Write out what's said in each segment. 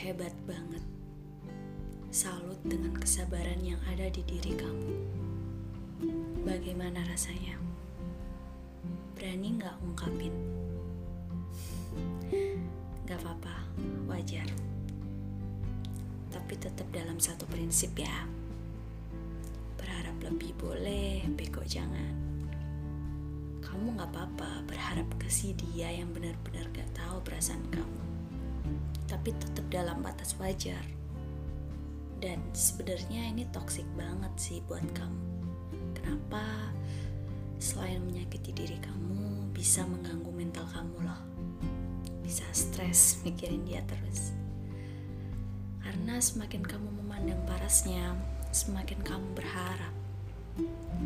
hebat banget. Salut dengan kesabaran yang ada di diri kamu. Bagaimana rasanya? Berani gak ungkapin? Gak apa-apa, wajar. Tapi tetap dalam satu prinsip ya. Berharap lebih boleh, bego jangan. Kamu gak apa-apa berharap ke si dia yang benar-benar gak tahu perasaan kamu. Tapi tetap dalam batas wajar. Dan sebenarnya ini toksik banget sih buat kamu. Kenapa? Selain menyakiti diri kamu, bisa mengganggu mental kamu loh. Bisa stres mikirin dia terus. Karena semakin kamu memandang parasnya, semakin kamu berharap.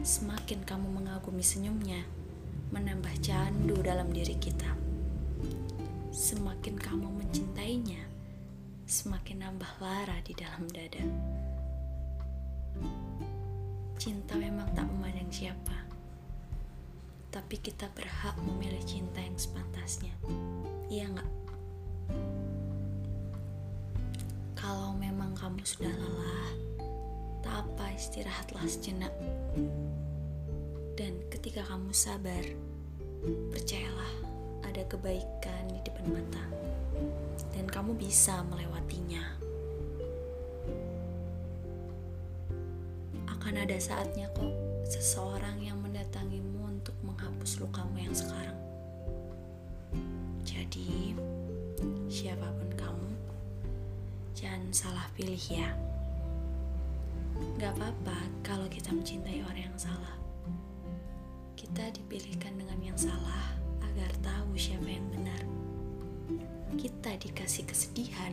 Semakin kamu mengagumi senyumnya, menambah candu dalam diri kita. Semakin kamu mencintainya, semakin nambah lara di dalam dada. Cinta memang tak memandang siapa, tapi kita berhak memilih cinta yang sepantasnya, iya gak? Kalau memang kamu sudah lelah, tak apa, istirahatlah sejenak. Dan ketika kamu sabar, percayalah ada kebaikan di depan mata, dan kamu bisa melewatinya. Akan ada saatnya kok seseorang yang mendatangimu untuk menghapus lukamu yang sekarang. Jadi, siapapun kamu, jangan salah pilih ya. Gak apa-apa kalau kita mencintai orang yang salah. Kita dipilihkan dengan yang salah agar tahu siapa yang benar. Kita dikasih kesedihan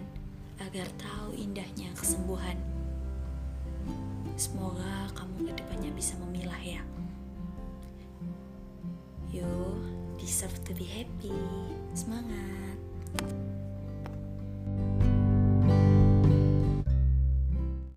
agar tahu indahnya kesembuhan. Semoga kamu kedepannya bisa memilah ya. You deserve to be happy. Semangat.